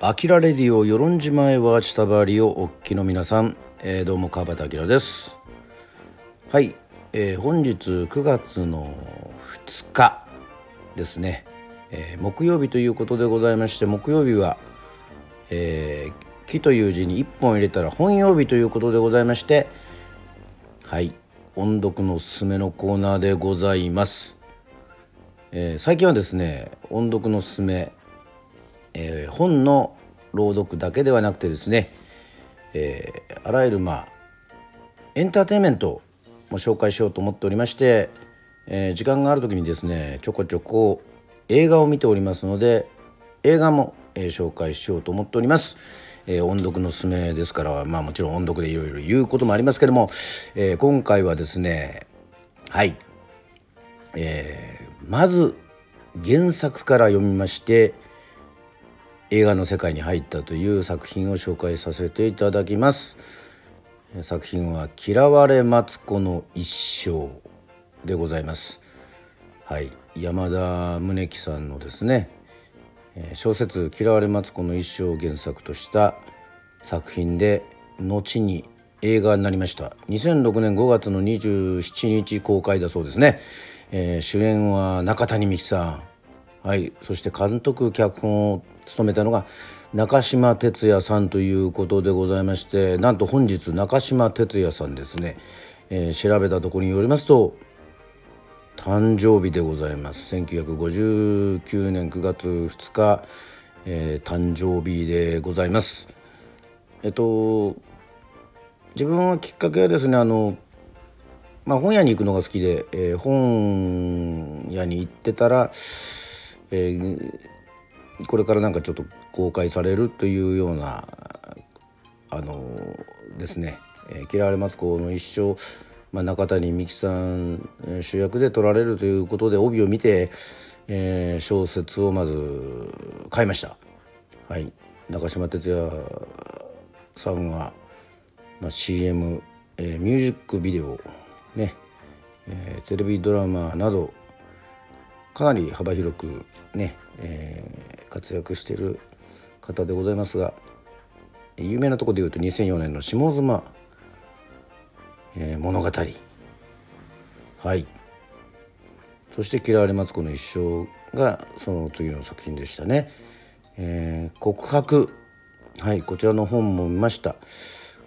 アキラレディオ与論島へはチタバリをお聞きの皆さん、どうも川端明です。はい、本日9月の2日ですね、木曜日ということでございまして、木曜日は、木という字に1本入れたら本曜日ということでございまして、はい、音読のおすすめのコーナーでございます。最近はですね、音読のおすすめ、本の朗読だけではなくてですね、あらゆる、エンターテインメントも紹介しようと思っておりまして、時間があるときにですね、ちょこちょこ映画を見ておりますので、映画も、紹介しようと思っております。音読のおすすめですから、もちろん音読でいろいろ言うこともありますけども、今回はですね、はい、まず原作から読みまして映画の世界に入ったという作品を紹介させていただきます。作品は嫌われマツコの一生でございます。はい、山田宗樹さんのですね、小説嫌われマツコの一生を原作とした作品で、後に映画になりました。2006年5月の27日公開だそうですね。主演は中谷美紀さん、はい、そして監督脚本を務めたのが中島哲也さんということでございまして、なんと本日中島哲也さんですね、調べたところによりますと誕生日でございます。1959年9月2日、誕生日でございます。自分はきっかけはですね、本屋に行くのが好きで、本屋に行ってたら、これからなんかちょっと公開されるというようなですね、嫌われマツコの一生、中谷美紀さん主役で撮られるということで帯を見て、小説をまず買いました。はい、中島哲也さんは、CM、ミュージックビデオ、ね、テレビドラマなどかなり幅広く、ね、活躍している方でございますが、有名なところでいうと2004年の下妻物語、はい、そして嫌われマツコの一生がその次の作品でしたね。告白、はい、こちらの本も見ました。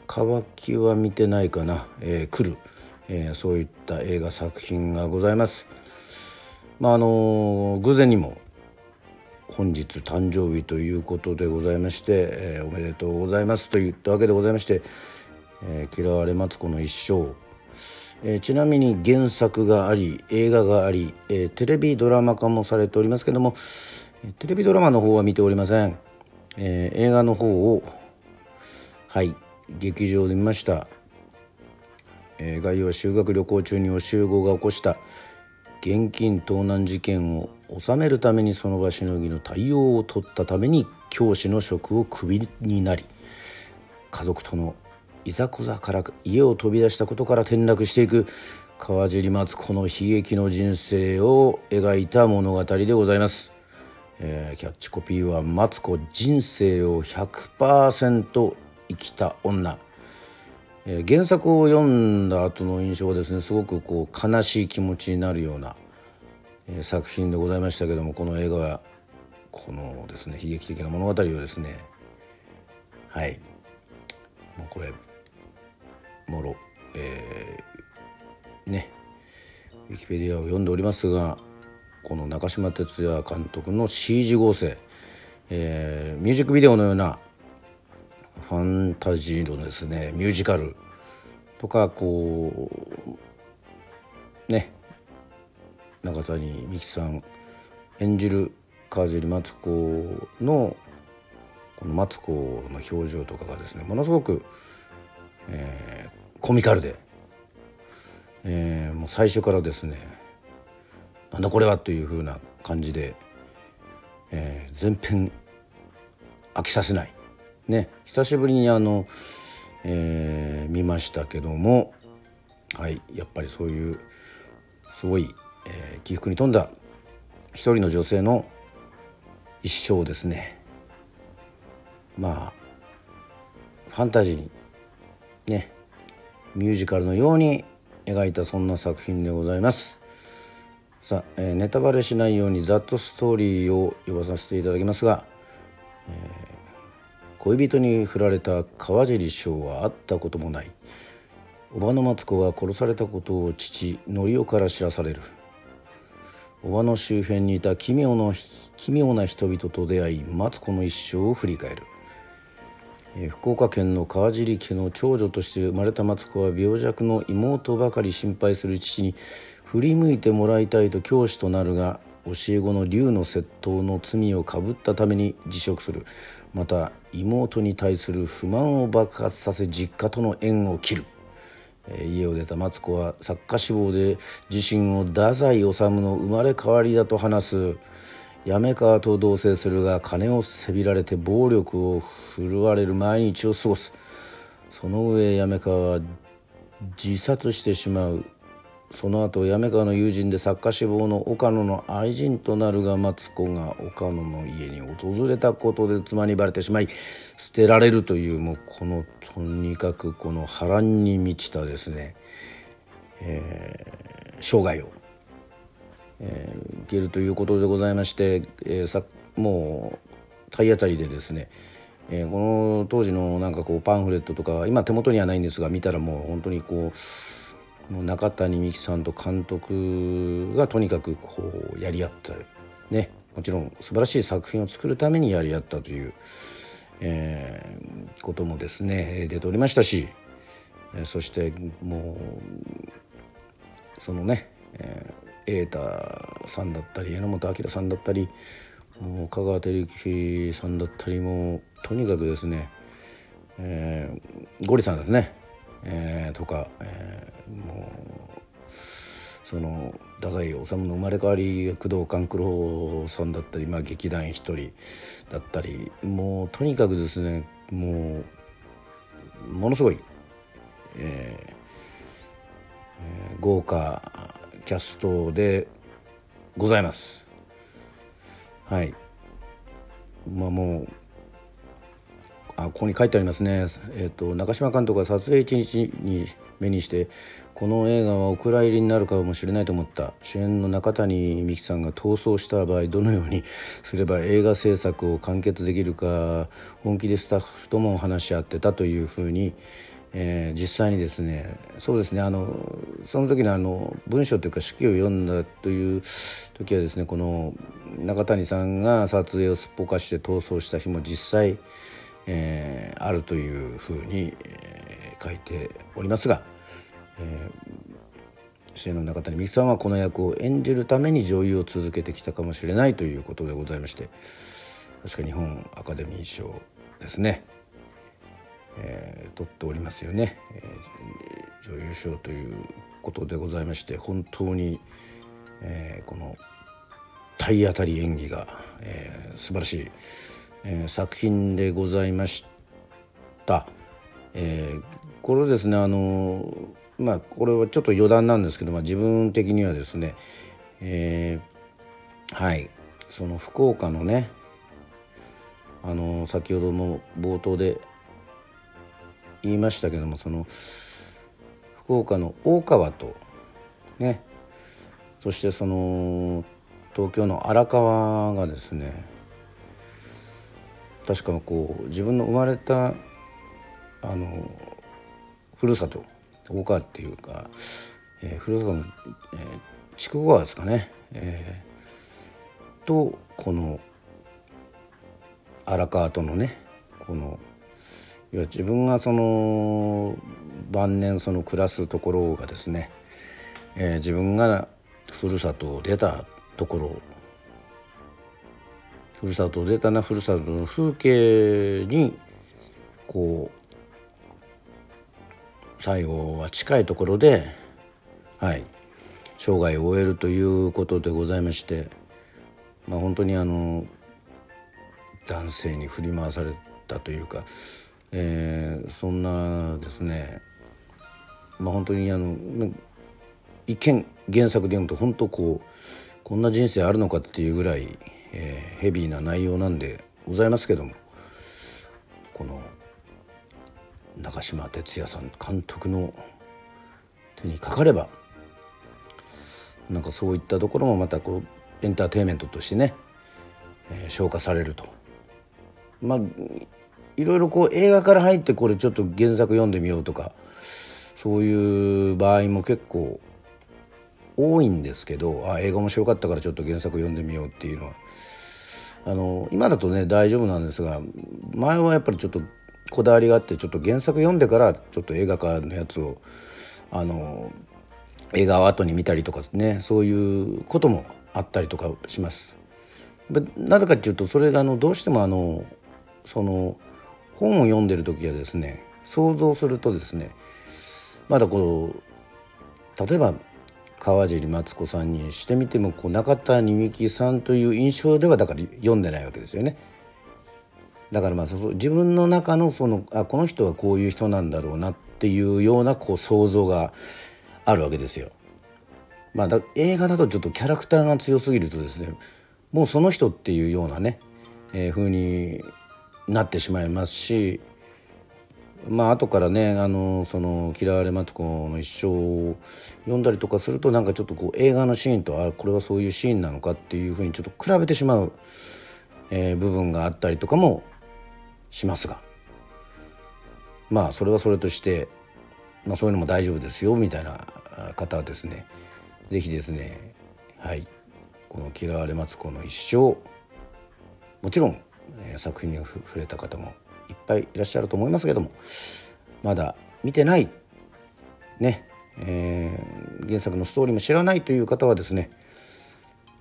乾きは見てないかな、来る、そういった映画作品がございます。偶然にも本日誕生日ということでございまして、おめでとうございますと言ったわけでございまして、嫌われマツコの一生、ちなみに原作があり映画があり、テレビドラマ化もされておりますけども、テレビドラマの方は見ておりません。映画の方を、はい、劇場で見ました。概要は修学旅行中にお集合が起こした現金盗難事件を収めるためにその場しのぎの対応を取ったために教師の職をクビになり、家族とのいざこざから家を飛び出したことから転落していく川尻マツ子の悲劇の人生を描いた物語でございます。キャッチコピーはマツ子人生を 100% 生きた女。原作を読んだ後の印象はですね、すごくこう悲しい気持ちになるような、作品でございましたけども、この映画はこのですね悲劇的な物語をですね、はい、もうこれもろ、ね、ウィキペディアを読んでおりますが、この中島哲也監督の CG 合成、ミュージックビデオのようなファンタジーのですねミュージカルとか、こうね、中谷美紀さん演じる川尻マツ子のこのマツコの表情とかがですね、ものすごく、コミカルで、もう最初からですね、なんだこれはという風な感じで、全編飽きさせないね、久しぶりに見ましたけども、はい、やっぱりそういうすごい、起伏に富んだ一人の女性の一生をですね、まあファンタジーにね、ミュージカルのように描いた、そんな作品でございます。さあ、ネタバレしないようにざっとストーリーを呼ばさせていただきますが、恋人に振られた川尻翔は会ったこともない叔母のマツコが殺されたことを父のりおから知らされる。叔母の周辺にいた奇妙な人々と出会い、マツコの一生を振り返る。福岡県の川尻家の長女として生まれたマツコは、病弱の妹ばかり心配する父に振り向いてもらいたいと教師となるが、教え子の竜の窃盗の罪をかぶったために辞職する。また妹に対する不満を爆発させ、実家との縁を切る。家を出たマツコは作家志望で、自身を太宰治の生まれ変わりだと話す。嫁川と同棲するが、金をせびられて暴力を振るわれる毎日を過ごす。その上嫁川は自殺してしまう。その後山川の友人で作家志望の岡野の愛人となるが、マツコが岡野の家に訪れたことで妻にバレてしまい捨てられるという、もうこのとにかくこの波乱に満ちたですね、生涯を、受けるということでございまして、もう体当たりでですね、この当時のなんかこうパンフレットとか今手元にはないんですが、見たらもう本当にこう中谷美紀さんと監督がとにかくこうやり合ったね、もちろん素晴らしい作品を作るためにやり合ったという、こともですね出ておりましたし、そしてもうそのね、瑛太さんだったり榎本明さんだったり、もう香川照之さんだったり、もうとにかくですね、ゴリさんですね、とか、もうその太宰治の生まれ変わり、工藤官九郎さんだったり、まあ、劇団ひとりだったり、もうとにかくですね、もうものすごい、豪華キャストでございます。はい、まあもうここに書いてありますね、中島監督が撮影一日に目にして、この映画はお蔵入りになるかもしれないと思った。主演の中谷美紀さんが逃走した場合、どのようにすれば映画制作を完結できるか、本気でスタッフとも話し合ってたというふうに、実際にですね、そうですね、その時の文章というか手記を読んだという時はですね、この中谷さんが撮影をすっぽかして逃走した日も実際あるというふうに、書いておりますが、主演の中谷美紀さんはこの役を演じるために女優を続けてきたかもしれないということでございまして、確か日本アカデミー賞ですね、取っておりますよね、女優賞ということでございまして、本当に、この体当たり演技が、素晴らしい作品でございました。これですね、まあこれはちょっと余談なんですけど、まあ、自分的にはですね、はい、その福岡のね、先ほども冒頭で言いましたけども、その福岡の大川とね、そしてその東京の荒川がですね、確かこう自分の生まれたふるさと大川っていうか、ふるさとの筑後川ですかね、とこの荒川とのね、このいや自分がその晩年その暮らすところがですね、自分がふるさとを出たところをふるさと出たなふるさとの風景にこう最後は近いところで、はい、生涯を終えるということでございまして、まあ、本当に男性に振り回されたというか、そんなですね、まあ、本当に一見原作で読むと本当こんな人生あるのかっていうぐらい、ヘビーな内容なんでございますけども、この中島哲也さん監督の手にかかればなんかそういったところもまたエンターテインメントとしてね、消化されると、いろいろ映画から入ってこれちょっと原作読んでみようとかそういう場合も結構多いんですけど、映画面白かったからちょっと原作読んでみようっていうのは今だとね大丈夫なんですが、前はやっぱりちょっとこだわりがあって、ちょっと原作読んでからちょっと映画化のやつを映画を後に見たりとかね、そういうこともあったりとかします。なぜかっていうと、それがどうしてもその本を読んでる時はですね、想像するとですね、まだ例えば川尻マツ子さんにしてみても中谷美紀さんという印象ではだから読んでないわけですよね。だから自分の中のこの人はこういう人なんだろうなっていうような想像があるわけですよ。映画だとちょっとキャラクターが強すぎるとですね、もうその人っていうようなね、風になってしまいますし、後からね嫌われマツコの一生を読んだりとかすると、なんかちょっと映画のシーンとこれはそういうシーンなのかっていうふうにちょっと比べてしまう、部分があったりとかもしますが、それはそれとして、そういうのも大丈夫ですよみたいな方はですね、ぜひですね、はい、この嫌われマツコの一生、もちろん、作品に触れた方もいっぱいいらっしゃると思いますけども、まだ見てないね、原作のストーリーも知らないという方はですね、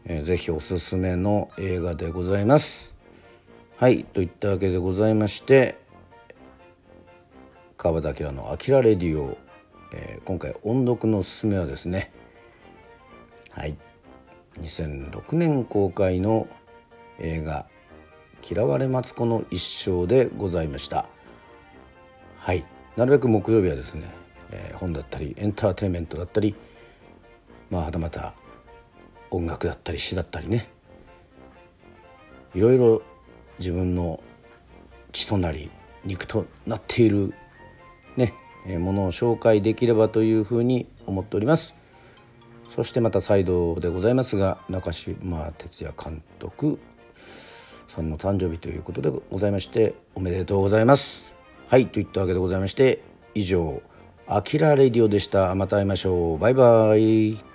ぜひおすすめの映画でございます。はいといったわけでございまして、川端明のアキラレディオ、今回音読のおすすめはですね、はい、2006年公開の映画嫌われマツコの一生でございました。はい、なるべく木曜日はですね、本だったりエンターテインメントだったり、はたまた音楽だったり詩だったりね、いろいろ自分の血となり肉となっているね、ものを紹介できればというふうに思っております。そしてまた再度でございますが、中島哲也監督さんの誕生日ということでございまして、おめでとうございます。はいといったわけでございまして、以上アキラレディオでした。また会いましょう。バイバイ。